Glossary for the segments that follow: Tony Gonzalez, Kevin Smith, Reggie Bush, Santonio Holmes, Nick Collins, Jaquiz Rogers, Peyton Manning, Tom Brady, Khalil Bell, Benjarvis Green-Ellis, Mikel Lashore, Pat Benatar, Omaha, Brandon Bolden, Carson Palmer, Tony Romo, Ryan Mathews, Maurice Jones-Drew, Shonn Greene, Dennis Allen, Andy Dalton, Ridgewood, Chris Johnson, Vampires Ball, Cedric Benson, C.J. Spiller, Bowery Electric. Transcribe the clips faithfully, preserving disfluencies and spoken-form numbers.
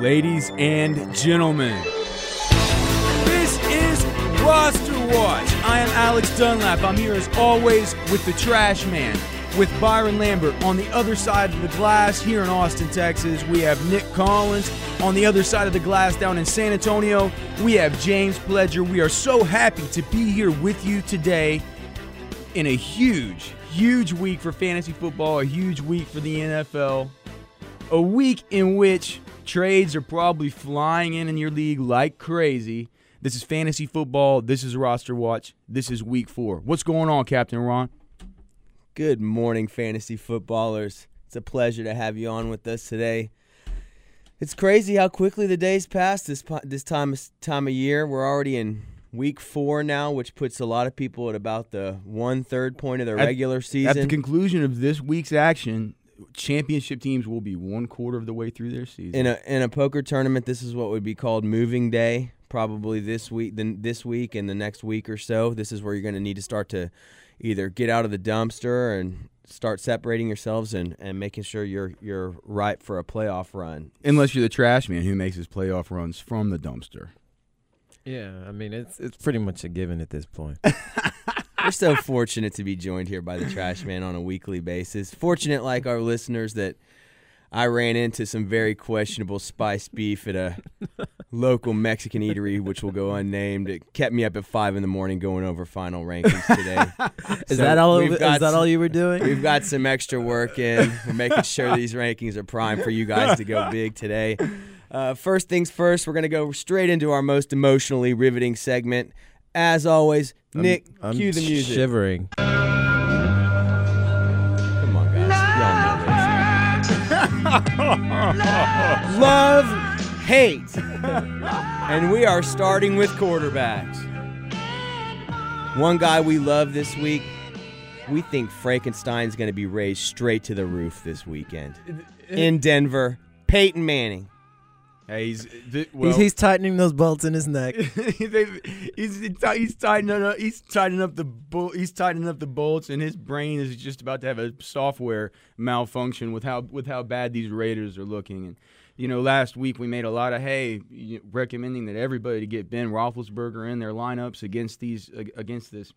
Ladies and gentlemen, this is Roster Watch. I am Alex Dunlap. I'm here as always with the Trash Man, with Byron Lambert. On the other side of the glass here in Austin, Texas, we have Nick Collins. On the other side of the glass down in San Antonio, we have James Pledger. We are so happy to be here with you today in a huge, huge week for fantasy football, a huge week for the N F L, a week in which trades are probably flying in in your league like crazy. This is fantasy football. This is Roster Watch. This is week four. What's going on, Captain Ron? Good morning, fantasy footballers. It's a pleasure to have you on with us today. It's crazy how quickly the days pass this this time time of year. We're already in week four now, which puts a lot of people at about the one-third point of their at, regular season. At the conclusion of this week's action, championship teams will be one quarter of the way through their season. In a in a poker tournament, this is what would be called moving day, probably this week, then this week and the next week or so. This is where you're going to need to start to either get out of the dumpster and start separating yourselves and, and making sure you're you're ripe for a playoff run. Unless you're the trash man who makes his playoff runs from the dumpster. Yeah, I mean, it's it's pretty much a given at this point. We're so fortunate to be joined here by the Trash Man on a weekly basis. Fortunate, like our listeners, that I ran into some very questionable spiced beef at a local Mexican eatery, which will go unnamed. It kept me up at five in the morning going over final rankings today. Is so that all? Is that some, all you were doing? We've got some extra work in. We're making sure these rankings are primed for you guys to go big today. Uh, first things first, we're going to go straight into our most emotionally riveting segment. As always, I'm, Nick, I'm cue the music. Shivering. Come on, guys. Y'all know this. Love, hate. And we are starting with quarterbacks. One guy we love this week. We think Frankenstein's going to be raised straight to the roof this weekend. In Denver, Peyton Manning. Hey, he's, th- well, he's he's tightening those belts in his neck. he's, he's tightening up, he's tightening up the bull, he's tightening up the bolts, and his brain is just about to have a software malfunction with how with how bad these Raiders are looking. And you know, last week we made a lot of hay recommending that everybody to get Ben Roethlisberger in their lineups against these against this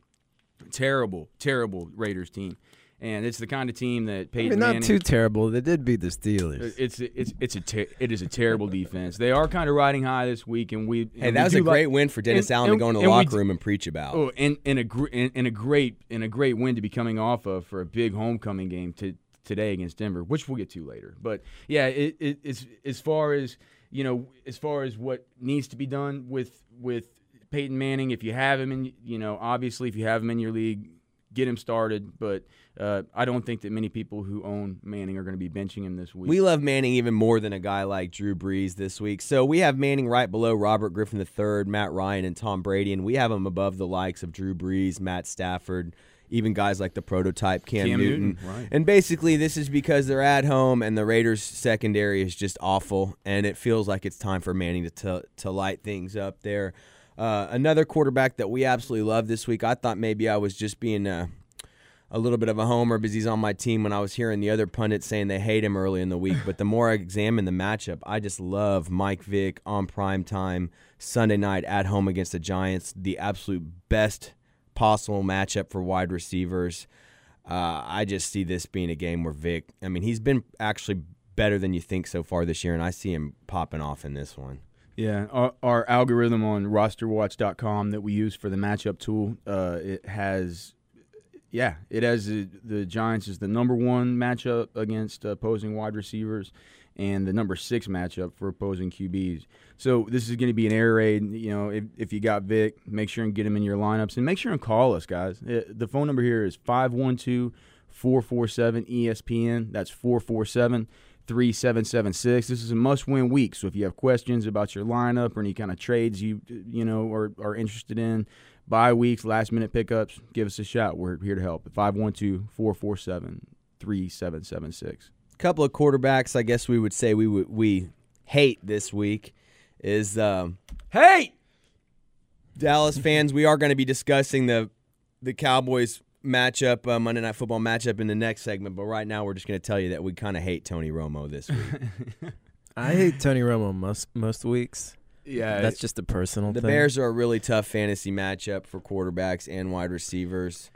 terrible, terrible Raiders team. And it's the kind of team that Peyton I mean, not Manning, too terrible. They did beat the Steelers. It's it's it's a ter- it is a terrible defense. They are kind of riding high this week, and we. And hey, that we was a great like, win for Dennis and, Allen and, to go in the locker d- room and preach about. Oh, and and a gr- and, and a great and a great win to be coming off of for a big homecoming game to, today against Denver, which we'll get to later. But yeah, it, it, it's as far as you know, as far as what needs to be done with with Peyton Manning. If you have him in, you know, obviously if you have him in your league, get him started, but uh, I don't think that many people who own Manning are going to be benching him this week. We love Manning even more than a guy like Drew Brees this week. So we have Manning right below Robert Griffin the third, Matt Ryan, and Tom Brady, and we have him above the likes of Drew Brees, Matt Stafford, even guys like the prototype Cam, Cam Newton. Newton right. And basically this is because they're at home and the Raiders' secondary is just awful, and it feels like it's time for Manning to t- to light things up there. Uh, another quarterback that we absolutely love this week, I thought maybe I was just being a, a little bit of a homer because he's on my team when I was hearing the other pundits saying they hate him early in the week. But the more I examine the matchup, I just love Mike Vick on primetime Sunday night at home against the Giants, the absolute best possible matchup for wide receivers. Uh, I just see this being a game where Vick, I mean, he's been actually better than you think so far this year, and I see him popping off in this one. Yeah, our, our algorithm on roster watch dot com that we use for the matchup tool, uh, it has, yeah, it has the, the Giants as the number one matchup against opposing wide receivers and the number six matchup for opposing Q Bs. So this is going to be an air raid. You know, if, if you got Vic, make sure and get him in your lineups and make sure and call us, guys. The phone number here is five one two, four four seven, E S P N. That's four four seven. three seven seven six. This is a must-win week, so if you have questions about your lineup or any kind of trades you you know or are, are interested in, bye weeks, last-minute pickups, give us a shot. We're here to help at five one two, four four seven, three seven seven six. A couple of quarterbacks I guess we would say we would, we hate this week is um, hey! Dallas fans, we are going to be discussing the the Cowboys matchup, uh, Monday Night Football matchup in the next segment, but right now we're just going to tell you that we kind of hate Tony Romo this week. I hate Tony Romo most most weeks. Yeah, that's just a personal thing. The Bears are a really tough fantasy matchup for quarterbacks and wide receivers.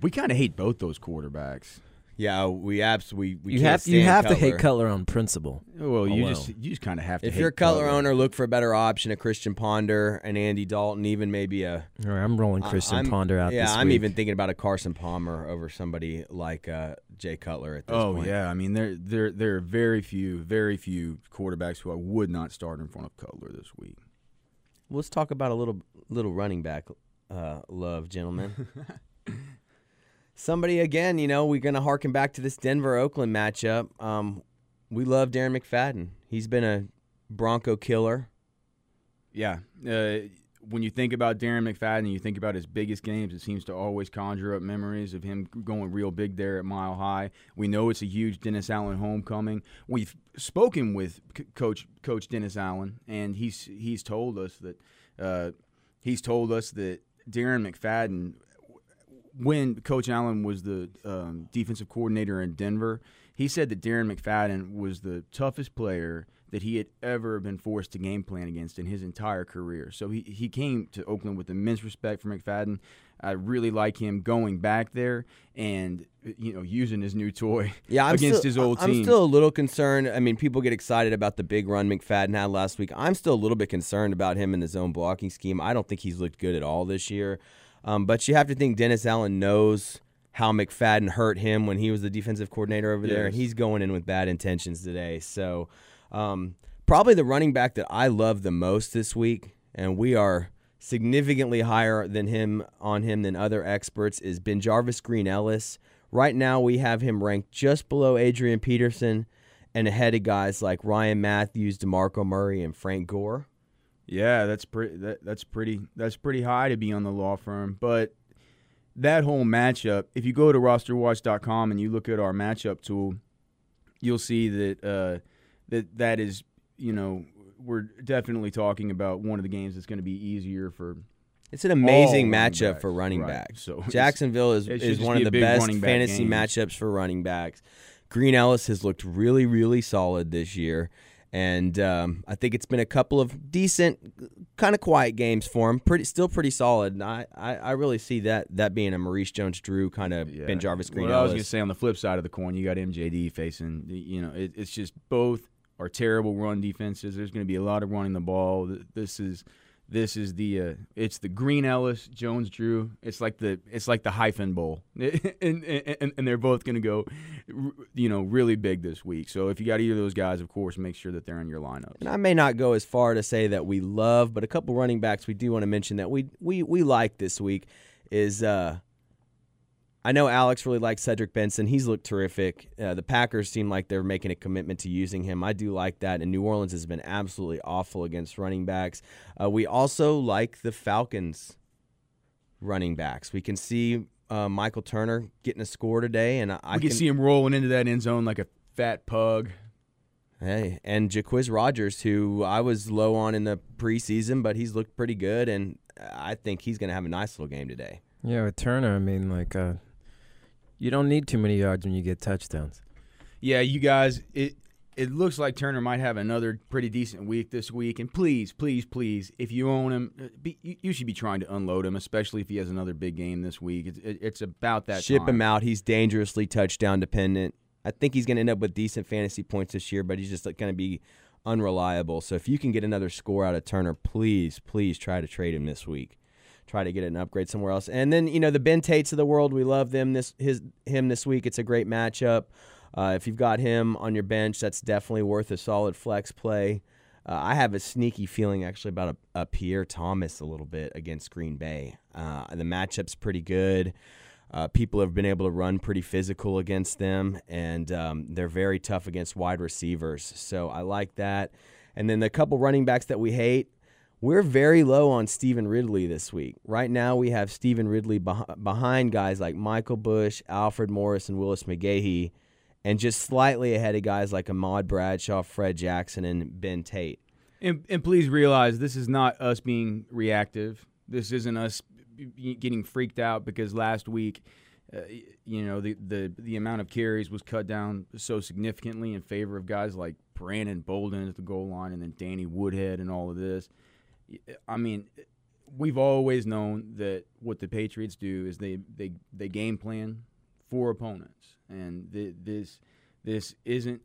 We kind of hate both those quarterbacks. Yeah, we absolutely we, we you can't have stand you have Cutler. to hate Cutler on principle. Well, you alone. just you just kind of have to. If hate you're a Cutler, Cutler owner, look for a better option: a Christian Ponder, an Andy Dalton, even maybe a. All right, I'm rolling Christian I'm, Ponder out. Yeah, this I'm week. even thinking about a Carson Palmer over somebody like uh, Jay Cutler at this oh, point. Oh yeah, I mean there there there are very few very few quarterbacks who I would not start in front of Cutler this week. Let's talk about a little little running back uh, love, gentlemen. Somebody, again, you know, we're going to harken back to this Denver-Oakland matchup. Um, we love Darren McFadden. He's been a Bronco killer. Yeah. Uh, when you think about Darren McFadden, you think about his biggest games, it seems to always conjure up memories of him going real big there at Mile High. We know it's a huge Dennis Allen homecoming. We've spoken with C- Coach Coach Dennis Allen, and he's he's told us that uh, he's told us that Darren McFadden – when Coach Allen was the um, defensive coordinator in Denver, he said that Darren McFadden was the toughest player that he had ever been forced to game plan against in his entire career. So he, he came to Oakland with immense respect for McFadden. I really like him going back there and, you know, using his new toy yeah, I'm against still, his old I'm team. I'm still a little concerned. I mean, people get excited about the big run McFadden had last week. I'm still a little bit concerned about him in his own blocking scheme. I don't think he's looked good at all this year. Um, but you have to think Dennis Allen knows how McFadden hurt him when he was the defensive coordinator over there, yes. and he's going in with bad intentions today. So um, probably the running back that I love the most this week, and we are significantly higher than him on him than other experts, is Benjarvis Green-Ellis. Right now we have him ranked just below Adrian Peterson and ahead of guys like Ryan Mathews, DeMarco Murray, and Frank Gore. Yeah, that's pretty. That, that's pretty. That's pretty high to be on the law firm. But that whole matchup, if you go to roster watch dot com and you look at our matchup tool, you'll see that uh, that that is, you know, we're definitely talking about one of the games that's going to be easier for. It's an amazing matchup backs. for running right. backs. So Jacksonville is is one of the best fantasy game. matchups for running backs. Green-Ellis has looked really, really solid this year. And um, I think it's been a couple of decent, kind of quiet games for him. Pretty, still pretty solid. And I, I, I really see that that being a Maurice Jones-Drew kind of yeah. Benjarvis Green-Ellis. Well, I was going to say on the flip side of the coin, you got M J D facing. You know, it, it's just both are terrible run defenses. There's going to be a lot of running the ball. This is, this is the uh, it's the Green-Ellis Jones-Drew. It's like the it's like the hyphen bowl, and, and and they're both going to go. You know, really big this week. So if you got either of those guys, of course, make sure that they're in your lineups. And I may not go as far to say that we love, but a couple running backs we do want to mention that we we we like this week is uh, I know Alex really likes Cedric Benson. He's looked terrific. Uh, the Packers seem like they're making a commitment to using him. I do like that. And New Orleans has been absolutely awful against running backs. Uh, we also like the Falcons running backs. We can see Uh, Michael Turner getting a score today, and I, I can, can see him rolling into that end zone like a fat pug. Hey, and Jaquiz Rogers, who I was low on in the preseason, but he's looked pretty good, and I think he's going to have a nice little game today. Yeah, with Turner, I mean, like, uh, you don't need too many yards when you get touchdowns. Yeah, you guys, it it looks like Turner might have another pretty decent week this week, and please, please, please, if you own him, be, you should be trying to unload him, especially if he has another big game this week. It's, it's about that Ship time. him out. He's dangerously touchdown dependent. I think he's going to end up with decent fantasy points this year, but he's just going to be unreliable. So if you can get another score out of Turner, please, please try to trade him this week. Try to get an upgrade somewhere else. And then, you know, the Ben Tates of the world, we love them. This his him this week. It's a great matchup. Uh, if you've got him on your bench, that's definitely worth a solid flex play. Uh, I have a sneaky feeling actually about a, a Pierre Thomas a little bit against Green Bay. Uh, the matchup's pretty good. Uh, people have been able to run pretty physical against them, and um, they're very tough against wide receivers. So I like that. And then the couple running backs that we hate, we're very low on Stevan Ridley this week. Right now we have Stevan Ridley beh- behind guys like Michael Bush, Alfred Morris, and Willis McGahee, and just slightly ahead of guys like Ahmad Bradshaw, Fred Jackson, and Ben Tate. And, and please realize this is not us being reactive. This isn't us getting freaked out because last week uh, you know, the, the, the amount of carries was cut down so significantly in favor of guys like Brandon Bolden at the goal line and then Danny Woodhead and all of this. I mean, we've always known that what the Patriots do is they, they, they game plan for opponents. And th- this this isn't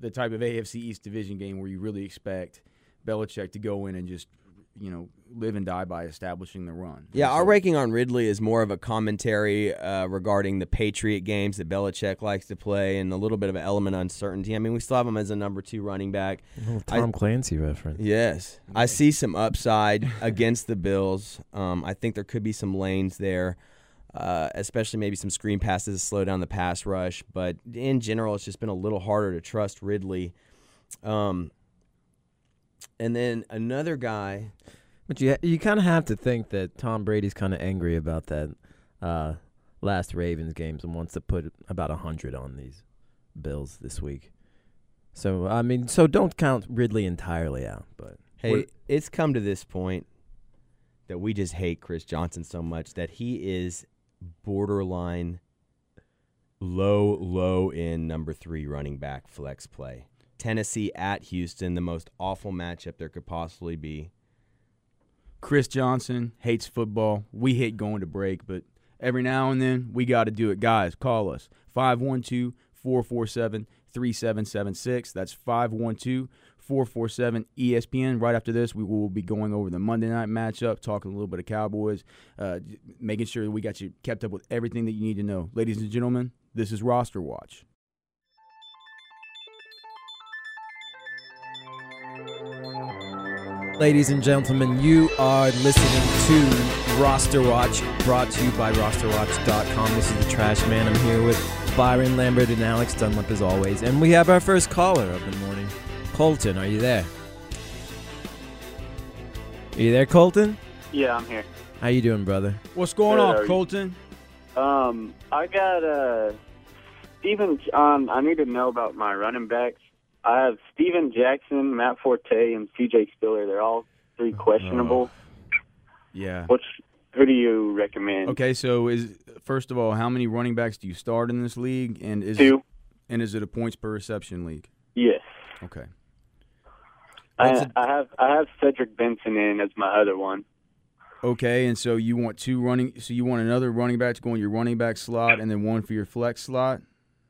the type of A F C East division game where you really expect Belichick to go in and just, you know, live and die by establishing the run. Yeah, so our ranking on Ridley is more of a commentary uh, regarding the Patriot games that Belichick likes to play and a little bit of an element of uncertainty. I mean, we still have him as a number two running back. A little Tom I, Clancy reference. Yes. Yeah. I see some upside against the Bills. Um, I think there could be some lanes there, uh, especially maybe some screen passes to slow down the pass rush. But in general, it's just been a little harder to trust Ridley. Um And then another guy. But you you kind of have to think that Tom Brady's kind of angry about that uh, last Ravens games and wants to put about one hundred on these Bills this week. So, I mean, so don't count Ridley entirely out. But hey, it's come to this point that we just hate Chris Johnson so much that he is borderline low, low in number three running back flex play. Tennessee at Houston, the most awful matchup there could possibly be. Chris Johnson hates football. We hate going to break, but every now and then we got to do it. Guys, call us. five one two, four four seven, three seven seven six. That's five one two, four four seven, E S P N. Right after this, we will be going over the Monday night matchup, talking a little bit of Cowboys, uh, making sure that we got you kept up with everything that you need to know. Ladies and gentlemen, this is Roster Watch. Ladies and gentlemen, you are listening to Roster Watch, brought to you by roster watch dot com. This is the Trash Man. I'm here with Byron Lambert and Alex Dunlap as always. And we have our first caller of the morning. Colton, are you there? Are you there, Colton? Yeah, I'm here. How you doing, brother? What's going Good, on, Colton? Um, I got uh, Steven um, I need to know about my running backs. I have Steven Jackson, Matt Forte, and C J. Spiller. They're all three questionable. Uh, yeah. Which, who do you recommend? Okay, so is first of all, how many running backs do you start in this league? And is Two. It, and is it a points per reception league? Yes. Okay. I, a, I have I have Cedric Benson in as my other one. Okay, and so you want two running. So you want another running back to go in your running back slot, and then one for your flex slot.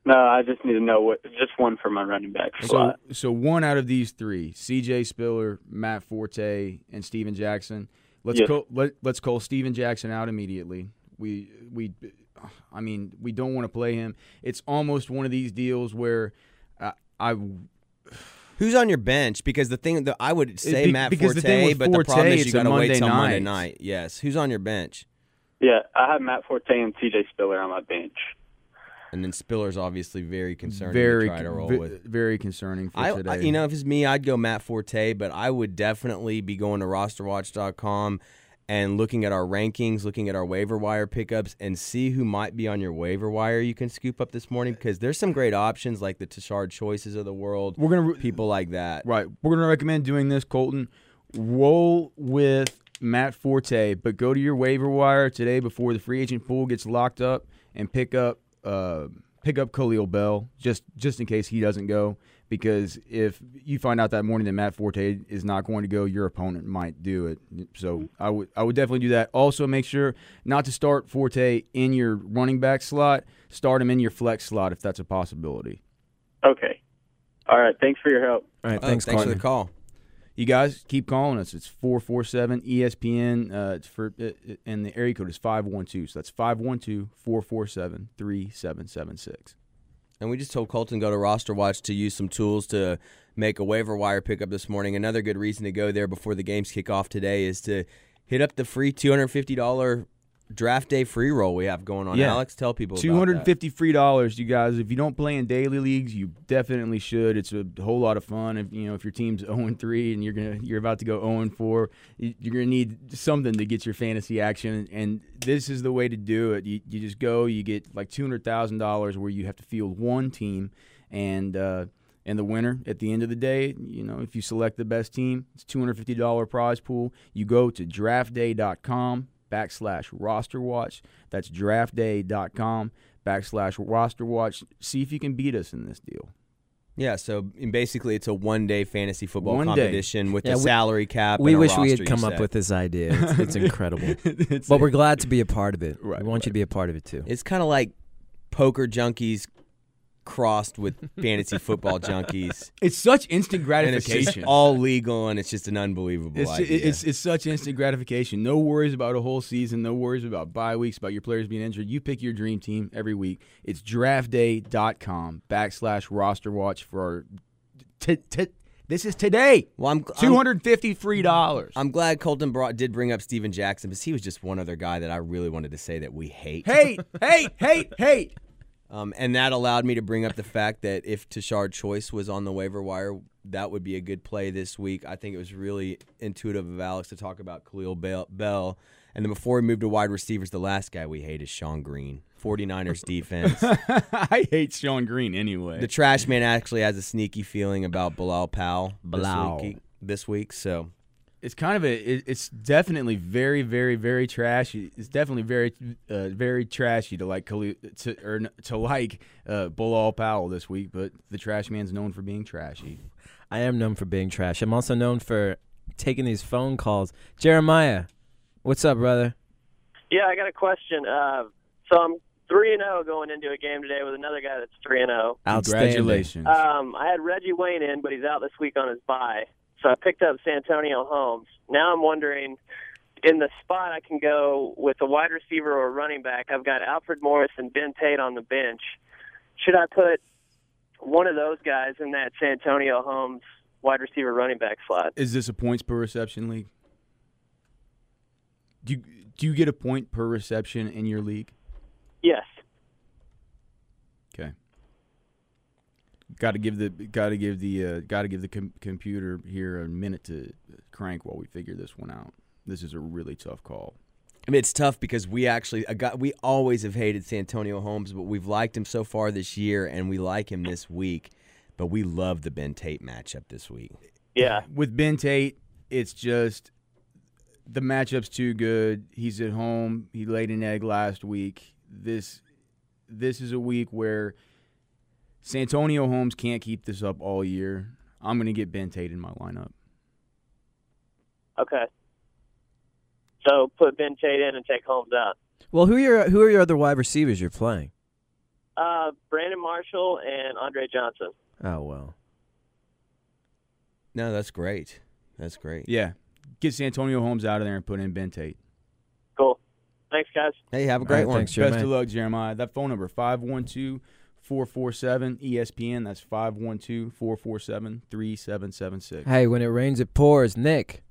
No, I just need to know what. Just one for my running back slot. So, so one out of these three: C J. Spiller, Matt Forte, and Steven Jackson. Let's yes. call, let, let's call Steven Jackson out immediately. We we, I mean, we don't want to play him. It's almost one of these deals where uh, I. Who's on your bench? Because the thing that I would say be, Matt Forte, the Forte, but the problem is you got to wait till Monday night. Yes, who's on your bench? Yeah, I have Matt Forte and C J. Spiller on my bench. And then Spiller's obviously very concerning very, to try to roll v- with. Very concerning for I, today. I, you know, if it's me, I'd go Matt Forte, but I would definitely be going to roster watch dot com and looking at our rankings, looking at our waiver wire pickups, and see who might be on your waiver wire you can scoop up this morning, because there's some great options like the Tashard Choices of the world, We're gonna re- people like that. Right. We're going to recommend doing this, Colton. Roll with Matt Forte, but go to your waiver wire today before the free agent pool gets locked up and pick up Uh, pick up Khalil Bell just, just in case he doesn't go, because if you find out that morning that Matt Forte is not going to go, your opponent might do it. So I would I would definitely do that. Also, make sure not to start Forte in your running back slot. Start him in your flex slot if that's a possibility. Okay. All right. Thanks for your help. All right. Oh, thanks thanks Carter. For the call. You guys keep calling us. It's four four seven E S P N. Uh, it's for uh, and the area code is five one two. So that's five one two, four four seven, three seven seven six. And we just told Colton go to Roster Watch to use some tools to make a waiver wire pickup this morning. Another good reason to go there before the games kick off today is to hit up the free two hundred fifty dollars draft day free roll we have going on. Yeah. Alex, tell people two hundred fifty dollars free dollars, you guys. If you don't play in daily leagues, you definitely should. It's a whole lot of fun. If you know if your team's oh and three and you're gonna you're about to go oh and four, you're gonna need something to get your fantasy action, and this is the way to do it. You, you just go, you get like two hundred thousand dollars where you have to field one team, and uh, and the winner at the end of the day, you know, if you select the best team, it's two hundred fifty dollars prize pool. You go to draft day dot com. backslash roster watch. That's draftday.com backslash roster watch. See if you can beat us in this deal. Yeah, so basically it's a one-day fantasy football one competition day. with yeah, a we, salary cap. We and wish a we had come set. up with this idea. It's, it's incredible. it's but we're glad to be a part of it. Right, we want right. you to be a part of it, too. It's kind of like Poker Junkies crossed with fantasy football junkies. It's such instant gratification. And it's just all legal, and it's just an unbelievable it's, idea. It's, it's such instant gratification. No worries about a whole season. No worries about bye weeks, about your players being injured. You pick your dream team every week. It's draftday.com backslash roster watch for our t- t- This is today. Well, I'm two hundred fifty dollars free dollars. I'm glad Colton brought, did bring up Steven Jackson, because he was just one other guy that I really wanted to say that we hate. Hate, hate, hate, hate. Um, and that allowed me to bring up the fact that if Tashard Choice was on the waiver wire, that would be a good play this week. I think it was really intuitive of Alex to talk about Khalil Bell. And then before we move to wide receivers, the last guy we hate is Shonn Greene. 49ers defense. I hate Shonn Greene anyway. The trash man actually has a sneaky feeling about Bilal Powell Bilal. This, week, this week. So it's kind of a. It, it's definitely very, very, very trashy. It's definitely very, uh, very trashy to like to or to like uh, Bilal Powell this week. But the trash man's known for being trashy. I am known for being trash. I'm also known for taking these phone calls. Jeremiah, what's up, brother? Yeah, I got a question. Uh, so I'm three and oh going into a game today with another guy that's three and oh. Congratulations. Um, I had Reggie Wayne in, but he's out this week on his bye. So I picked up Santonio Holmes. Now I'm wondering, in the spot I can go with a wide receiver or a running back. I've got Alfred Morris and Ben Tate on the bench. Should I put one of those guys in that Santonio Holmes wide receiver running back slot? Is this a points per reception league? Do you, do you get a point per reception in your league? Yes. Okay. Got to give the got to give the uh, got to give the com- computer here a minute to crank while we figure this one out. This is a really tough call. I mean, it's tough because we actually got, we always have hated Santonio Holmes, but we've liked him so far this year, and we like him this week. But we love the Ben Tate matchup this week. Yeah, with Ben Tate, it's just. The matchup's too good. He's at home. He laid an egg last week. This this is a week where Santonio Holmes can't keep this up all year. I'm going to get Ben Tate in my lineup. Okay. So put Ben Tate in and take Holmes out. Well, who are your, who are your other wide receivers you're playing? Uh, Brandon Marshall and Andre Johnson. Oh, well. No, that's great. That's great. Yeah. Get Santonio Holmes out of there and put in Ben Tate. Cool. Thanks, guys. Hey, have a great right, one. Thanks, Jeremiah. Best of luck, Jeremiah. That phone number, five one two, four four seven, E S P N. That's five one two, four four seven, three seven seven six. Hey, when it rains, it pours. Nick.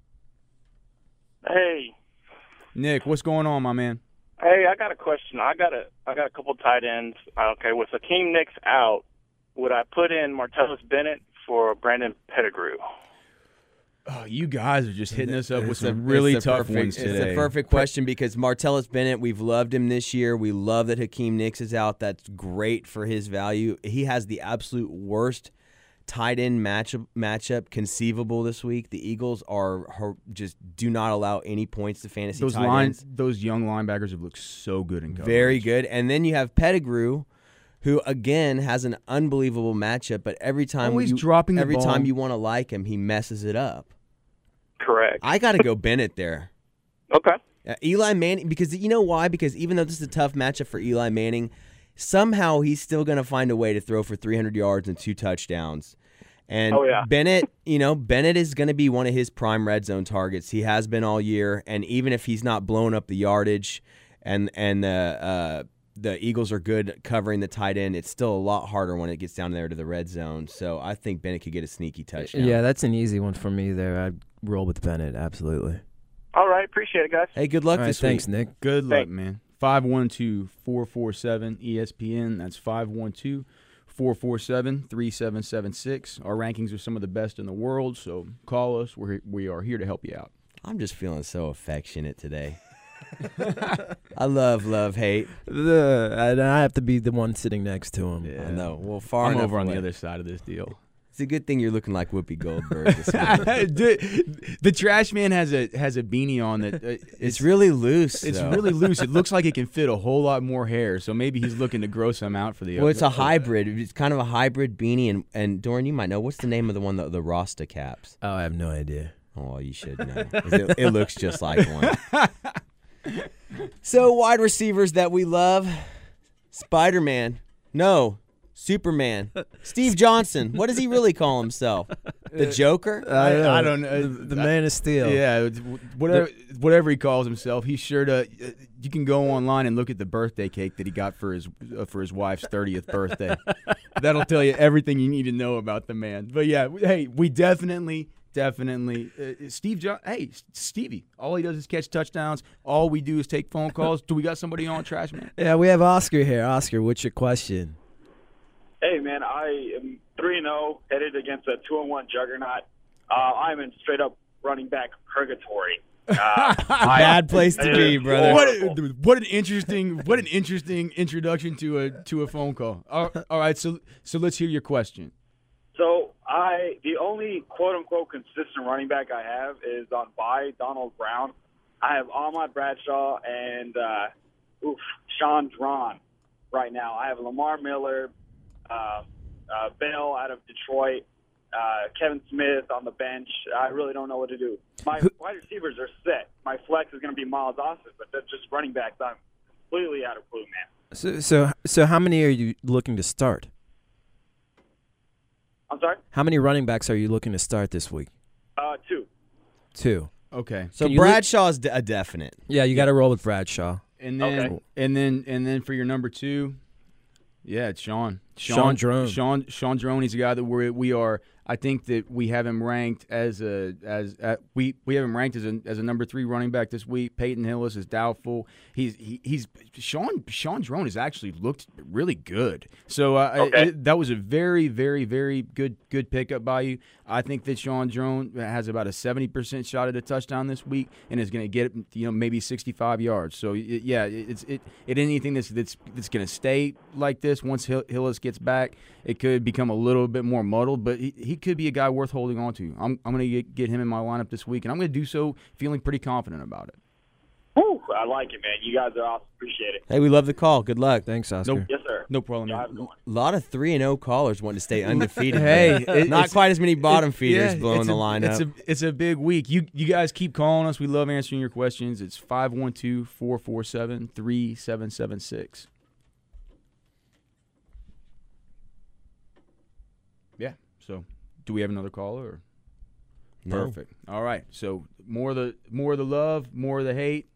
Hey. Nick, what's going on, my man? Hey, I got a question. I got a I got a couple tight ends. Okay, with Hakeem Nicks out, would I put in Martellus Bennett for Brandon Pettigrew? Oh, you guys are just hitting us up with some really tough ones today. It's a perfect question because Martellus Bennett, we've loved him this year. We love that Hakeem Nicks is out. That's great for his value. He has the absolute worst tight end matchup, matchup conceivable this week. The Eagles are just do not allow any points to fantasy those tight line, ends. Those young linebackers have looked so good in coverage. Very good. And then you have Pettigrew, who again has an unbelievable matchup, but every time you, dropping every ball. time you want to like him, he messes it up. Correct. I got to go Bennett there. Okay. Uh, Eli Manning, because you know why? Because even though this is a tough matchup for Eli Manning, somehow he's still going to find a way to throw for three hundred yards and two touchdowns. And oh, yeah. Bennett, you know, Bennett is going to be one of his prime red zone targets. He has been all year, and even if he's not blowing up the yardage, and and the uh, uh, the Eagles are good covering the tight end. It's still a lot harder when it gets down there to the red zone. So I think Bennett could get a sneaky touchdown. Yeah, that's an easy one for me there. I'd roll with Bennett, absolutely. All right, appreciate it, guys. Hey, good luck All this right, thanks, week. Thanks, Nick. Good Thank. luck, man. five one two, four four seven, E S P N. That's five one two, four four seven, three seven seven six. Our rankings are some of the best in the world, so call us. We're, we are here to help you out. I'm just feeling so affectionate today. I love, love, hate. The, I, I have to be the one sitting next to him. Yeah. I know. Well, far I'm over away. on the other side of this deal. It's a good thing you're looking like Whoopi Goldberg. Dude, the trash man has a has a beanie on that. Uh, it's, it's really loose. It's though. really loose. It looks like it can fit a whole lot more hair. So maybe he's looking to grow some out for the. Well, it's a hybrid. It's kind of a hybrid beanie. And and Doran, you might know what's the name of the one, the, the Rasta caps. Oh, I have no idea. Oh, you should know. It, it looks just like one. So wide receivers that we love, Spider-Man. No. Superman. Steve Johnson. What does he really call himself? The Joker? I don't know. I don't know. The, the Man of Steel. Yeah, whatever the, whatever he calls himself, he's sure to uh, you can go online and look at the birthday cake that he got for his uh, for his wife's thirtieth birthday. That'll tell you everything you need to know about the man. But yeah, hey, we definitely Definitely. Uh, Steve John hey, Stevie. All he does is catch touchdowns. All we do is take phone calls. Do we got somebody on, Trash Man? Yeah, we have Oscar here. Oscar, what's your question? Hey, man, I am three and oh, headed against a two and one juggernaut. Uh, I'm in straight-up running back purgatory. Uh, Bad place to be, brother. What, a, what an interesting, what an interesting introduction to a to a phone call. All, all right, so so let's hear your question. So I, the only quote-unquote consistent running back I have is on bye, Donald Brown. I have Ahmad Bradshaw and uh, oof, Shaun Draughn right now. I have Lamar Miller. Uh, uh, Bell out of Detroit, uh, Kevin Smith on the bench. I really don't know what to do. My wide receivers are set. My flex is going to be Miles Austin, but that's just running backs. I'm completely out of blue, man. So, so, so how many are you looking to start? I'm sorry? How many running backs are you looking to start this week? Uh, two. Two. Okay. So Bradshaw's a definite. Yeah, you got to roll with Bradshaw. And then, okay. and then, and then for your number two. Yeah, it's Shaun. Shaun Draughn. Shaun Shaun Draughn. He's a guy that we're, we are. I think that we have him ranked as a as uh, we we have him ranked as a as a number three running back this week. Peyton Hillis is doubtful. He's he, he's Shaun Shaun Draughn has actually looked really good. So uh, okay. I, it, that was a very very very good good pickup by you. I think that Shaun Draughn has about a seventy percent shot at a touchdown this week and is going to get you know maybe sixty five yards. So it, yeah, it, it's it it anything that's that's that's going to stay like this once Hillis gets back, it could become a little bit more muddled, but he. he He could be a guy worth holding on to. I'm, I'm going to get him in my lineup this week, and I'm going to do so feeling pretty confident about it. Woo, I like it, man. You guys are awesome. Appreciate it. Hey, we love the call. Good luck. Thanks, Oscar. Nope. Yes, sir. No problem. Yeah, man. A lot of three and oh callers wanting to stay undefeated. Hey, it, not quite as many bottom it, feeders yeah, blowing the a, lineup. It's a, it's a big week. You you guys keep calling us. We love answering your questions. It's five one two, four four seven, three seven seven six. Yeah, so... Do we have another caller? Or? No. Perfect. All right. So more of the more of the love, more of the hate.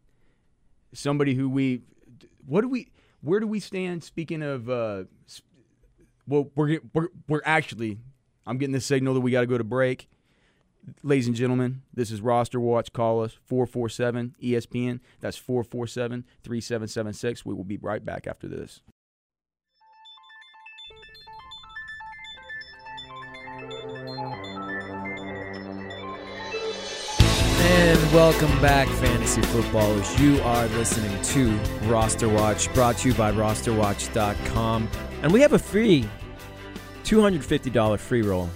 Somebody who we, what do we, where do we stand? Speaking of, uh, well, we're we're we're actually, I'm getting this signal that we got to go to break. Ladies and gentlemen, this is Roster Watch. Call us four four seven E S P N. That's four four seven, three seven seven six. We will be right back after this. And welcome back, fantasy footballers. You are listening to Roster Watch, brought to you by roster watch dot com. And we have a free two hundred fifty dollars free roll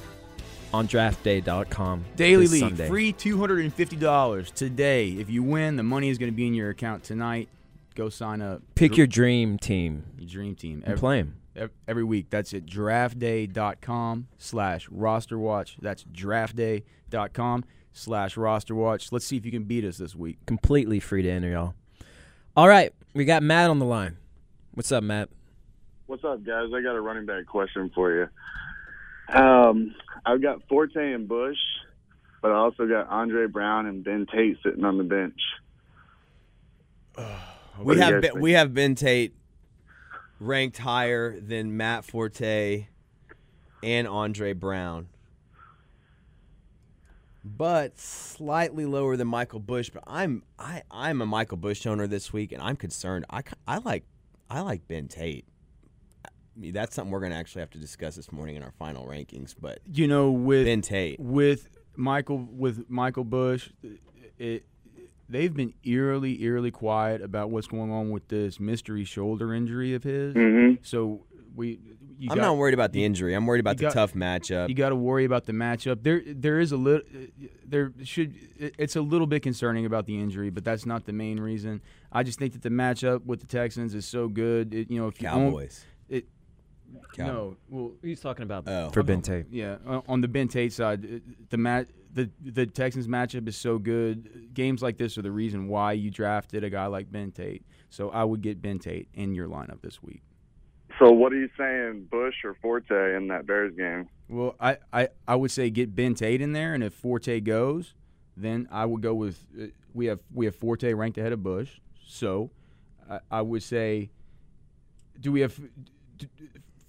on draft day dot com. Daily League, Sunday. Free two hundred fifty dollars today. If you win, the money is going to be in your account tonight. Go sign up. Pick your dream team. Your dream team. Every, play them. Every week. That's at draft day dot com slash roster watch. That's draft day dot com. Slash roster watch. Let's see if you can beat us this week. Completely free to enter, y'all. All right, we got Matt on the line. What's up, Matt? What's up, guys? I got a running back question for you. Um, I've got Forte and Bush, but I also got Andre Brown and Ben Tate sitting on the bench. we have Ben, we have Ben Tate ranked higher than Matt Forte and Andre Brown. But slightly lower than Michael Bush. But I'm I I'm a Michael Bush owner this week, and I'm concerned. I, I like I like Ben Tate. I mean, that's something we're going to actually have to discuss this morning in our final rankings. But you know, with Ben Tate, with Michael, with Michael Bush, it, they've been eerily eerily quiet about what's going on with this mystery shoulder injury of his. Mm-hmm. So we. You I'm got, not worried about the you, injury. I'm worried about the got, tough matchup. You got to worry about the matchup. There, there is a little. There should. It's a little bit concerning about the injury, but that's not the main reason. I just think that the matchup with the Texans is so good. It, you know, if Cowboys. You it, Cow- no, well, he's talking about oh. for Ben Tate. Yeah, on the Ben Tate side, the mat. The the Texans matchup is so good. Games like this are the reason why you drafted a guy like Ben Tate. So I would get Ben Tate in your lineup this week. So what are you saying, Bush or Forte in that Bears game? Well, I, I, I would say get Ben Tate in there, and if Forte goes, then I would go with we have we have Forte ranked ahead of Bush. So I, I would say, do we have do,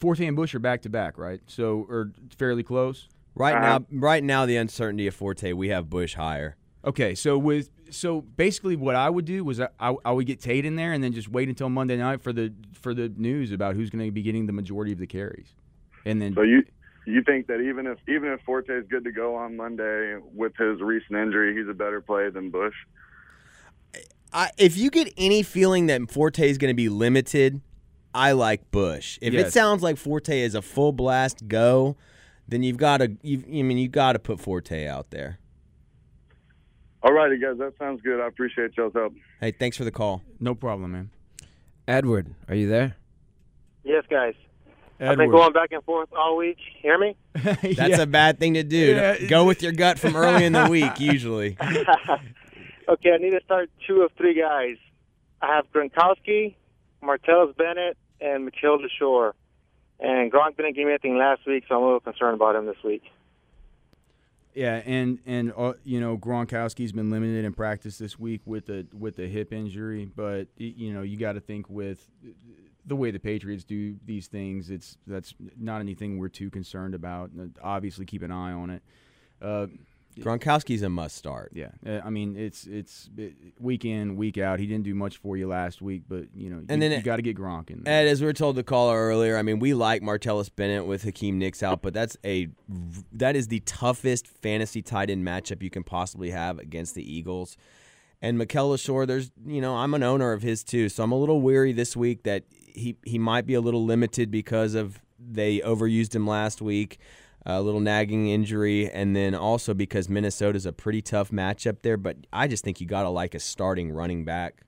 Forte and Bush are back to back, right? So or fairly close. Right uh-huh. now, right now, the uncertainty of Forte, we have Bush higher. Okay, so with so basically, what I would do was I, I, I would get Tate in there and then just wait until Monday night for the for the news about who's going to be getting the majority of the carries, and then. So you you think that even if even if Forte is good to go on Monday with his recent injury, he's a better play than Bush? I, if you get any feeling that Forte is going to be limited, I like Bush. If yes. it sounds like Forte is a full blast go. Then you've got to, you I mean, you got to put Forte out there. All righty, guys, that sounds good. I appreciate y'all's help. Hey, thanks for the call. No problem, man. Edward, are you there? Yes, guys. Edward. I've been going back and forth all week. Hear me? That's yeah. a bad thing to do. Yeah. Go with your gut from early in the week, usually. Okay, I need to start two of three guys. I have Gronkowski, Martellus Bennett, and Mitchell Deshore. And Gronk didn't give me anything last week, so I'm a little concerned about him this week. Yeah, and and uh, you know Gronkowski's been limited in practice this week with a with a hip injury, but you know you got to think with the way the Patriots do these things, it's that's not anything we're too concerned about. Obviously, keep an eye on it. Uh, Gronkowski's a must start. Yeah, I mean it's it's week in week out. He didn't do much for you last week, but you know and you, you got to get Gronk in there. Ed, as we were told to call earlier, I mean we like Martellus Bennett with Hakeem Nicks out, but that's a that is the toughest fantasy tight end matchup you can possibly have against the Eagles. And Mikel Lashore, there's you know I'm an owner of his too, so I'm a little weary this week that he he might be a little limited because of they overused him last week. A little nagging injury, and then also because Minnesota's a pretty tough matchup there, but I just think you got to like a starting running back,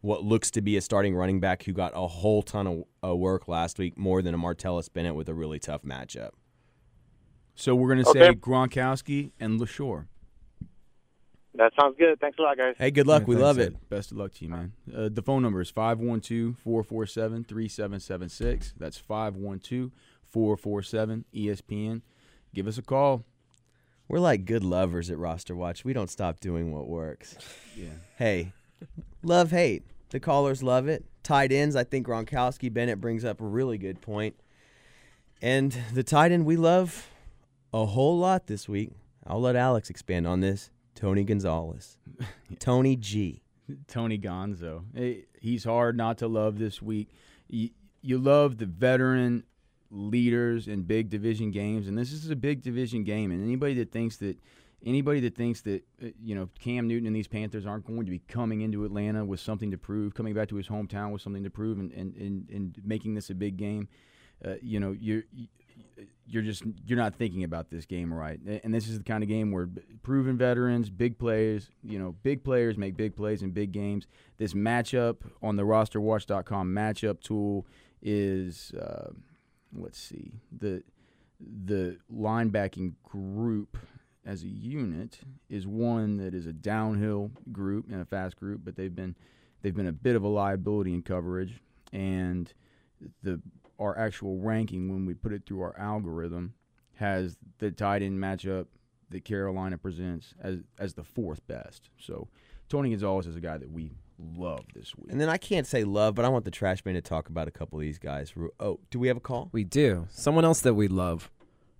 what looks to be a starting running back who got a whole ton of uh, work last week, more than a Martellus Bennett with a really tough matchup. So we're going to okay. say Gronkowski and LeSure. That sounds good. Thanks a lot, guys. Hey, good luck. Yeah, we love it. it. Best of luck to you, man. Uh, the phone number is five one two, four four seven, three seven seven six. That's five one two, four four seven, three seven seven six. four four seven E S P N. Give us a call. We're like good lovers at Roster Watch. We don't stop doing what works. Yeah. Hey, love, hate. The callers love it. Tight ends, I think Gronkowski Bennett brings up a really good point. And the tight end we love a whole lot this week. I'll let Alex expand on this. Tony Gonzalez. Tony G. Tony Gonzo. Hey, he's hard not to love this week. You, you love the veteran leaders in big division games, and this is a big division game, and anybody that thinks that anybody that thinks that you know Cam Newton and these Panthers aren't going to be coming into Atlanta with something to prove, coming back to his hometown with something to prove, and and, and, and making this a big game, uh, you know you're you're just you're not thinking about this game right. And this is the kind of game where proven veterans, big players, you know big players make big plays in big games. This matchup on the roster watch dot com matchup tool is uh, let's see, the the linebacking group as a unit is one that is a downhill group and a fast group, but they've been they've been a bit of a liability in coverage. And the our actual ranking when we put it through our algorithm has the tight end matchup that Carolina presents as as the fourth best. So Tony Gonzalez is a guy that we love this week. And then I can't say love, but I want the trash man to talk about a couple of these guys. Oh, do we have a call? We do. Someone else that we love,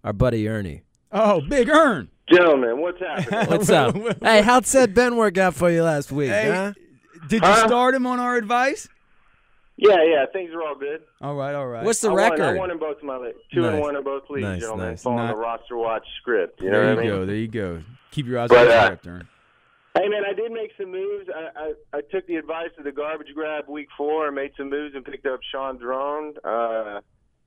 our buddy Ernie. Oh, Big Ern. Gentlemen, what's happening? What's up? Hey, how'd Seth Ben work out for you last week? Hey, huh? Did you huh? start him on our advice? Yeah, yeah. Things are all good. All right, all right. What's the I record? Won, I won in both my leagues. Two nice. and one in both leagues, nice, gentlemen. Nice. Following nice. the roster watch script. You know there what I mean? There you go. There you go. Keep your eyes on the script, Ern. Hey, man, I did make some moves. I, I, I took the advice of the garbage grab week four and made some moves and picked up Shaun Draughn. Uh,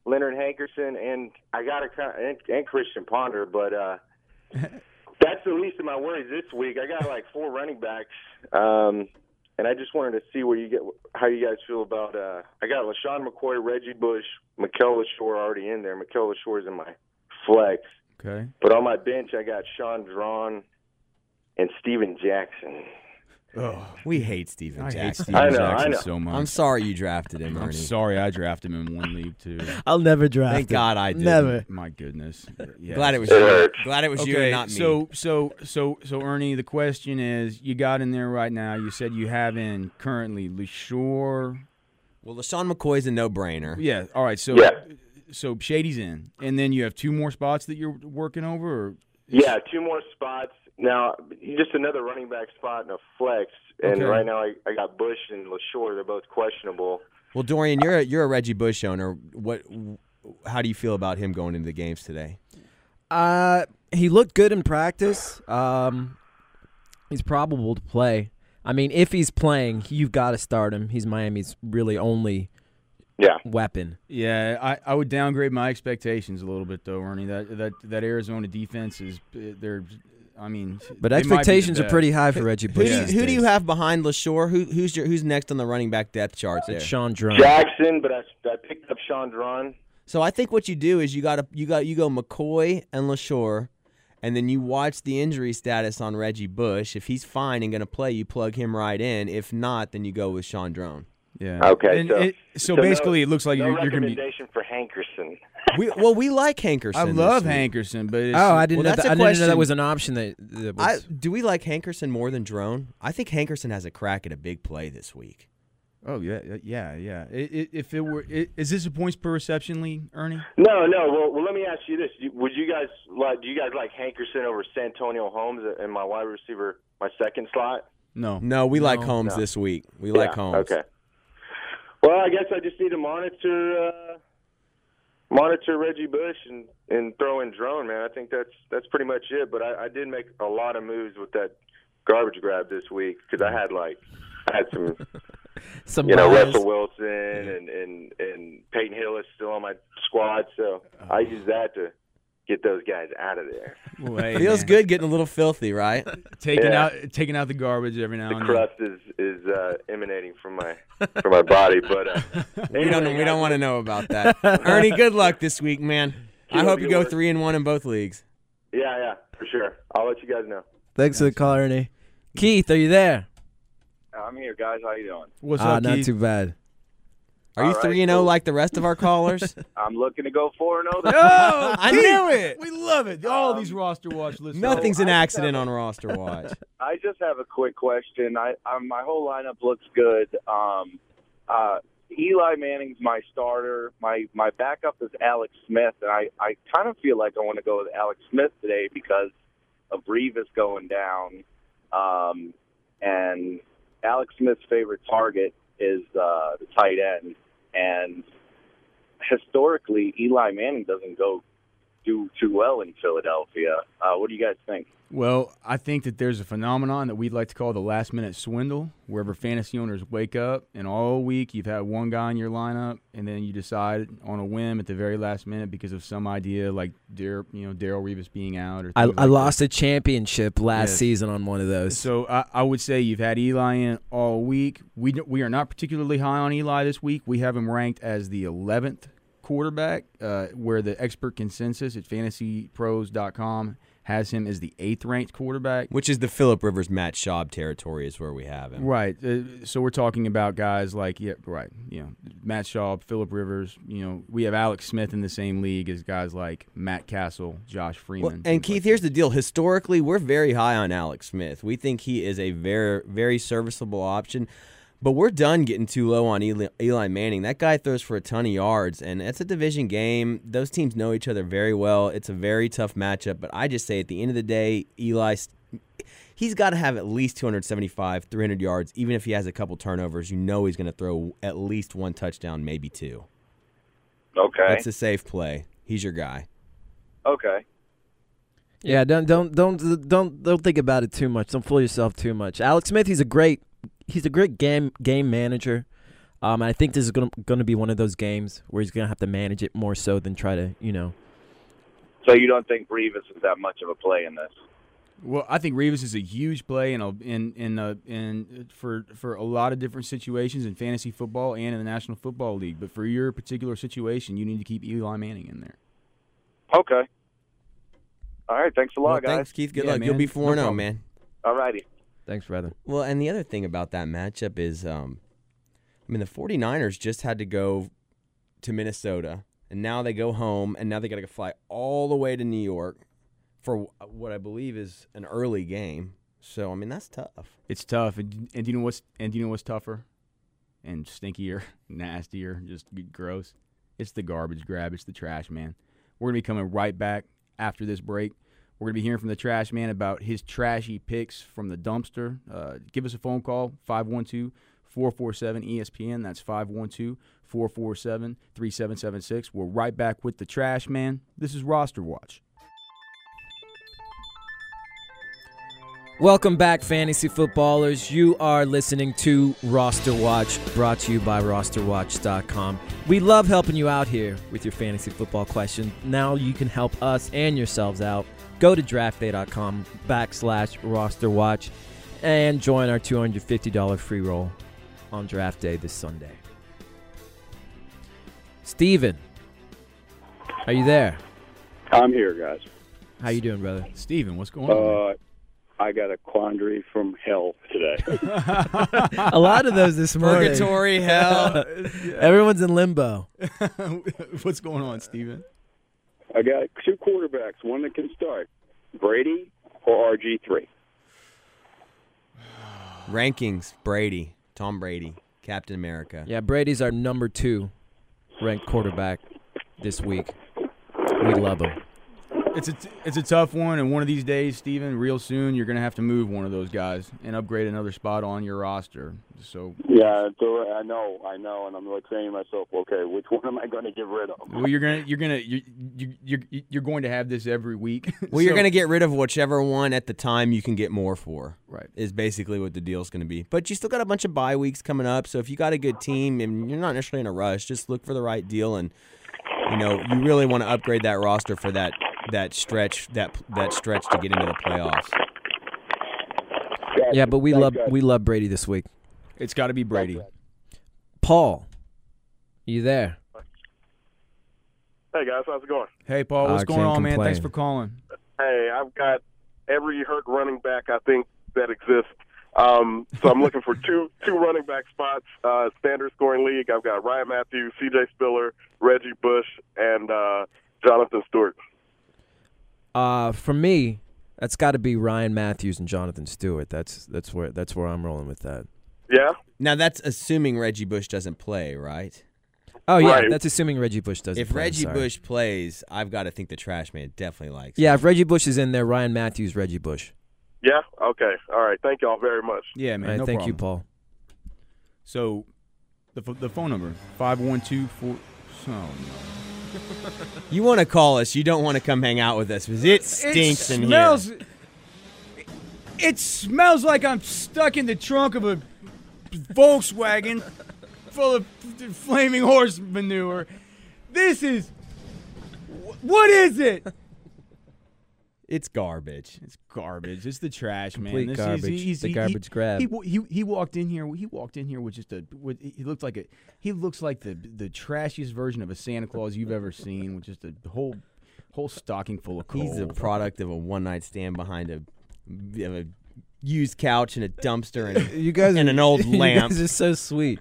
Leonard Hankerson, and I got a and, and Christian Ponder, but uh, that's the least of my worries this week. I got like four running backs, um, and I just wanted to see where you get how you guys feel about. Uh, I got LaShawn McCoy, Reggie Bush, Mikel Lashore already in there. Mikel Lashore's in my flex. Okay. But on my bench, I got Shaun Draughn and Steven Jackson. Oh, we hate Steven Jackson. I hate Steven I know, Jackson I know. so much. I'm sorry you drafted him, Ernie. I'm sorry I drafted him in one league too. I'll never draft Thank him. Thank God I did. Never. My goodness. Yes. Glad it was you. Glad it was okay, you and not me. So so so so Ernie, the question is, you got in there right now, you said you have in currently LeSure. Well, LaShawn McCoy's a no brainer. Yeah. All right, so yeah. so Shady's in. And then you have two more spots that you're working over, or? Yeah, two more spots. Now, just another running back spot and a flex, and okay. right now I, I got Bush and LaShore. They're both questionable. Well, Dorian, you're a, you're a Reggie Bush owner. What? How do you feel about him going into the games today? Uh, he looked good in practice. Um, he's probable to play. I mean, if he's playing, you've got to start him. He's Miami's really only yeah. weapon. Yeah, I, I would downgrade my expectations a little bit, though, Ernie. That that that Arizona defense is they're. I mean, but expectations are pretty high for Reggie Bush. Who, who do you have behind LaShore? Who, who's your who's next on the running back depth chart? There? It's Shaun Draughn. Jackson, but I, I picked up Shaun Draughn. So I think what you do is you got you got you go McCoy and LaShore, and then you watch the injury status on Reggie Bush. If he's fine and going to play, you plug him right in. If not, then you go with Shaun Draughn. Yeah. Okay. And so it, so, so basically, no, it looks like no you're, you're going to be recommendation for Hankerson. we, well, we like Hankerson. I love Hankerson, but it's, oh, I didn't, well, know that, I didn't know that was an option. That, that was... I, do we like Hankerson more than Drone? I think Hankerson has a crack at a big play this week. Oh yeah, yeah, yeah. It, it, if it were, it, is this a points per reception league, Ernie? No, no. Well, well let me ask you this: Would you guys like? Do you guys like Hankerson over Santonio Holmes and my wide receiver, my second slot? No, no. We no, like Holmes no. this week. We yeah, like Holmes. Okay. Well, I guess I just need to monitor uh, monitor Reggie Bush and, and throw in Drone, man. I think that's that's pretty much it. But I, I did make a lot of moves with that garbage grab this week because I had like I had some, some you know, Russell Wilson and, and, and Peyton Hill is still on my squad, so I used that to get those guys out of there. Wait, feels man. good getting a little filthy, right? Taking yeah. out taking out the garbage every now the and then. The crust is is uh, emanating from my from my body, but uh, anyway, we don't we don't want to know about that. Ernie, good luck this week, man. Keep I hope you go work. three and one in both leagues. Yeah, yeah, for sure. I'll let you guys know. Thanks nice. for the call, Ernie. Keith, are you there? I'm here, guys. How you doing? What's uh, up, Keith? Not too bad. Are you three and zero like the rest of our callers? I'm looking to go four and zero. Oh, I knew it. We love it. All um, these roster watch lists. Nothing's an accident on roster watch. I just have a quick question. I, I my whole lineup looks good. Um, uh, Eli Manning's my starter. My my backup is Alex Smith, and I, I kind of feel like I want to go with Alex Smith today because of Revis going down, um, and Alex Smith's favorite target is uh, the tight end. And historically, Eli Manning doesn't go do too well in Philadelphia. Uh, what do you guys think? Well, I think that there's a phenomenon that we'd like to call the last-minute swindle, wherever fantasy owners wake up, and all week you've had one guy in your lineup, and then you decide on a whim at the very last minute because of some idea like Dar- you know, Darrell Revis being out. Or I, like I lost that. a championship last yes. season on one of those. So I, I would say you've had Eli in all week. We, we are not particularly high on Eli this week. We have him ranked as the eleventh quarterback, uh, where the expert consensus at fantasy pros dot com has him as the eighth-ranked quarterback. Which is the Phillip Rivers, Matt Schaub territory is where we have him. Right. Uh, so we're talking about guys like, yeah, right, you know, Matt Schaub, Phillip Rivers. You know, we have Alex Smith in the same league as guys like Matt Castle, Josh Freeman. Well, and, Keith, like here's the deal. Historically, we're very high on Alex Smith. We think he is a very, very serviceable option. But we're done getting too low on Eli, Eli Manning. That guy throws for a ton of yards, and it's a division game. Those teams know each other very well. It's a very tough matchup, but I just say at the end of the day, Eli, he's got to have at least two seventy-five, three hundred yards. Even if he has a couple turnovers, you know he's going to throw at least one touchdown, maybe two. Okay. That's a safe play. He's your guy. Okay. Yeah, don't don't don't don't don't think about it too much. Don't fool yourself too much. Alex Smith, he's a great He's a great game game manager. Um, and I think this is going to be one of those games where he's going to have to manage it more so than try to, you know. So you don't think Revis is that much of a play in this? Well, I think Revis is a huge play in a, in in a, in for for a lot of different situations in fantasy football and in the National Football League. But for your particular situation, you need to keep Eli Manning in there. Okay. All right. Thanks a lot, well, guys. Thanks, Keith. Good yeah, luck. Man. You'll be four and oh, no man. All righty. Thanks, brother. Well, and the other thing about that matchup is, um, I mean, the 49ers just had to go to Minnesota, and now they go home, and now they got to fly all the way to New York for what I believe is an early game. So I mean, that's tough. It's tough, and and do you know what's and do you know what's tougher, and stinkier, nastier, just gross. It's the garbage grab. It's the trash man. We're gonna be coming right back after this break. We're gonna be hearing from the trash man about his trashy picks from the dumpster. Uh, give us a phone call five one two, four four seven, E S P N. That's five one two, four four seven, three seven seven six. We're right back with the trash man. This is Roster Watch. Welcome back, fantasy footballers. You are listening to Roster Watch, brought to you by roster watch dot com. We love helping you out here with your fantasy football questions. Now you can help us and yourselves out. Go to draft day dot com backslash rosterwatch and join our two hundred fifty dollars free roll on draft day this Sunday. Steven, are you there? I'm here, guys. How you doing, brother? Steven, what's going uh, on? Man? I got a quandary from hell today. A lot of those this morning. Purgatory, hell. Everyone's in limbo. What's going on, Steven? I got two quarterbacks, one that can start, Brady or R G three. Rankings, Brady, Tom Brady, Captain America. Yeah, Brady's our number two ranked quarterback this week. We love him. It's a, t- it's a tough one, and one of these days, Steven, real soon, you're going to have to move one of those guys and upgrade another spot on your roster. So yeah, so I know, I know, and I'm like saying to myself, okay, which one am I going to get rid of? Well, you're going to you're going to you you you're, you're going to have this every week. Well, so, you're going to get rid of whichever one at the time you can get more for. Right, is basically what the deal's going to be. But you still got a bunch of bye weeks coming up, so if you got a good team and you're not necessarily in a rush, just look for the right deal, and you know you really want to upgrade that roster for that. That stretch, that that stretch to get into the playoffs. Yeah, but we Thank love God. we love Brady this week. It's got to be Brady. Paul, you there? Hey guys, how's it going? Hey Paul, what's uh, going on, complain. man? Thanks for calling. Hey, I've got every hurt running back I think that exists. Um, so I'm looking for two two running back spots. Uh, standard scoring league. I've got Ryan Mathews, C J. Spiller, Reggie Bush, and uh, Jonathan Stewart. Uh, for me, that's got to be Ryan Mathews and Jonathan Stewart. That's that's where that's where I'm rolling with that. Yeah. Now that's assuming Reggie Bush doesn't play, right? Oh yeah, right. That's assuming Reggie Bush doesn't. If play. If Reggie Bush plays, I've got to think the trash man definitely likes. Yeah, him. If Reggie Bush is in there, Ryan Mathews, Reggie Bush. Yeah. Okay. All right. Thank y'all very much. Yeah, man. All right, no thank problem. you, Paul. So, the the phone number five one two four. Oh no. You want to call us. You don't want to come hang out with us because it stinks it in smells, here. It smells like I'm stuck in the trunk of a Volkswagen full of flaming horse manure. This is... What is it? It's garbage. It's garbage. It's the trash, Complete man. This garbage. Is, he's, the he, garbage he, grab. He, he he walked in here. He walked in here with just a. With, he looked like a. He looks like the the trashiest version of a Santa Claus you've ever seen, with just a whole whole stocking full of coal. He's the product of a one night stand behind a, a used couch and a dumpster and you guys and are, an old lamp. This is so sweet.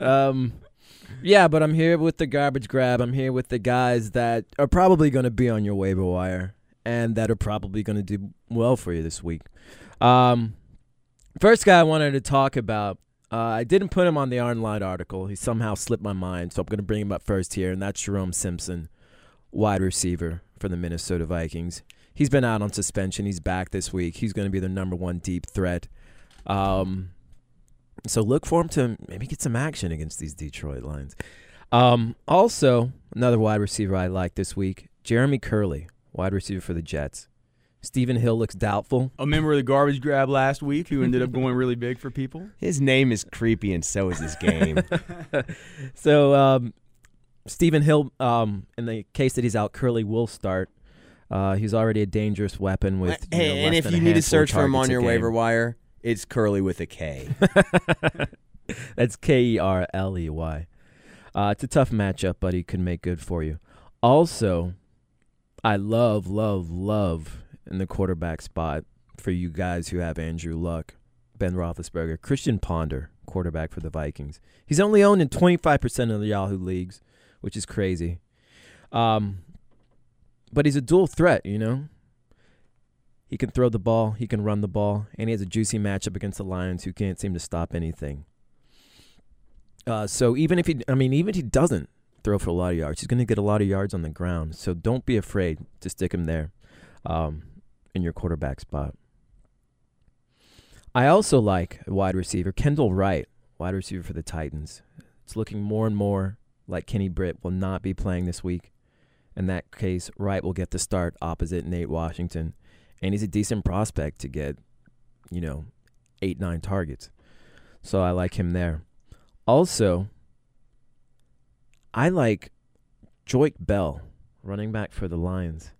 Um, yeah, but I'm here with the garbage grab. I'm here with the guys that are probably going to be on your waiver wire. And that are probably going to do well for you this week. Um, first guy I wanted to talk about, uh, I didn't put him on the online article. He somehow slipped my mind, so I'm going to bring him up first here, and that's Jerome Simpson, wide receiver for the Minnesota Vikings. He's been out on suspension. He's back this week. He's going to be the number one deep threat. Um, so look for him to maybe get some action against these Detroit Lions. Um, also, another wide receiver I like this week, Jeremy Curley. Wide receiver for the Jets. Stephen Hill looks doubtful. A member of the garbage grab last week who ended up going really big for people. His name is creepy, and so is his game. So um, Stephen Hill, um, in the case that he's out, Curley will start. Uh, he's already a dangerous weapon with. You know, and if you need to search for him on your waiver wire, it's Curley with a K. That's K E R L E Y. Uh, it's a tough matchup, but he can make good for you. Also, I love, love, love. In the quarterback spot for you guys who have Andrew Luck, Ben Roethlisberger, Christian Ponder, quarterback for the Vikings. He's only owned in twenty-five percent of the Yahoo leagues, which is crazy. Um, but he's a dual threat, you know. He can throw the ball, he can run the ball, and he has a juicy matchup against the Lions who can't seem to stop anything. Uh, so even if he, I mean, even if he doesn't throw for a lot of yards, he's going to get a lot of yards on the ground. So don't be afraid to stick him there. Um, in your quarterback spot. I also like wide receiver Kendall Wright, wide receiver for the Titans. It's looking more and more like Kenny Britt will not be playing this week. In that case, Wright will get the start opposite Nate Washington, and he's a decent prospect to get, you know, eight, nine targets. So I like him there. Also, I like Joyke Bell, running back for the Lions.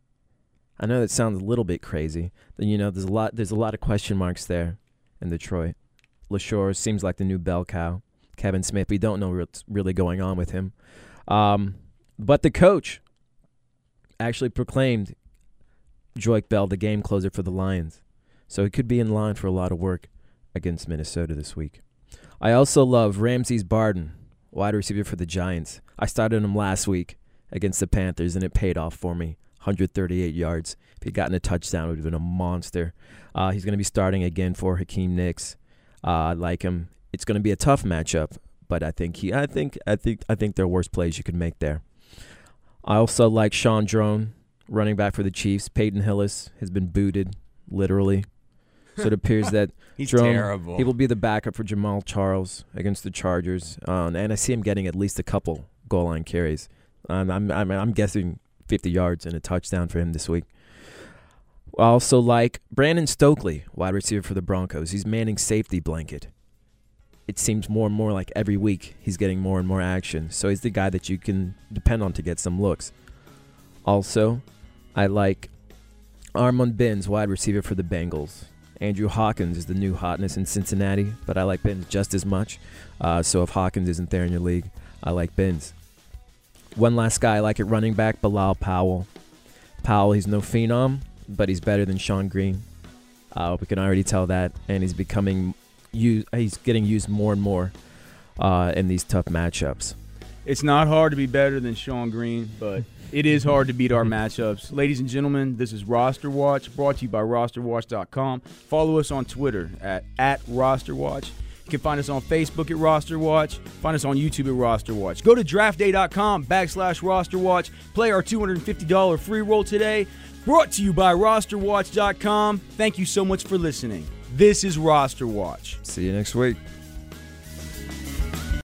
I know that sounds a little bit crazy. You know, there's a lot there's a lot of question marks there in Detroit. LaShore seems like the new bell cow. Kevin Smith, we don't know what's really going on with him. Um, but the coach actually proclaimed Joyke Bell the game closer for the Lions. So he could be in line for a lot of work against Minnesota this week. I also love Ramsey's Barden, wide receiver for the Giants. I started him last week against the Panthers, and it paid off for me. one hundred thirty-eight yards. If he'd gotten a touchdown, it would have been a monster. Uh, he's going to be starting again for Hakeem Nicks. Uh, I like him. It's going to be a tough matchup, but I think he. I think. I think. I think there are worse plays you could make there. I also like Shaun Draughn, running back for the Chiefs. Peyton Hillis has been booted, literally. So it appears that he's Drone, terrible. He will be the backup for Jamal Charles against the Chargers, um, and I see him getting at least a couple goal line carries. Um, I'm, I'm. I'm guessing. fifty yards and a touchdown for him this week. I also like Brandon Stokely, wide receiver for the Broncos. He's Manning's safety blanket. It seems more and more like every week he's getting more and more action. So he's the guy that you can depend on to get some looks. Also, I like Armon Benz, wide receiver for the Bengals. Andrew Hawkins is the new hotness in Cincinnati, but I like Benz just as much. Uh, so if Hawkins isn't there in your league, I like Benz. One last guy I like at running back, Bilal Powell. Powell, he's no phenom, but he's better than Shonn Greene. Uh, we can already tell that, and he's becoming, used, he's getting used more and more uh, in these tough matchups. It's not hard to be better than Shonn Greene, but it is hard to beat our matchups. Ladies and gentlemen, this is Roster Watch, brought to you by roster watch dot com. Follow us on Twitter at, at roster watch. You can find us on Facebook at Roster Watch. Find us on YouTube at Roster Watch. Go to draft day dot com backslash Roster Watch. Play our two hundred fifty dollars free roll today. Brought to you by roster watch dot com. Thank you so much for listening. This is Roster Watch. See you next week.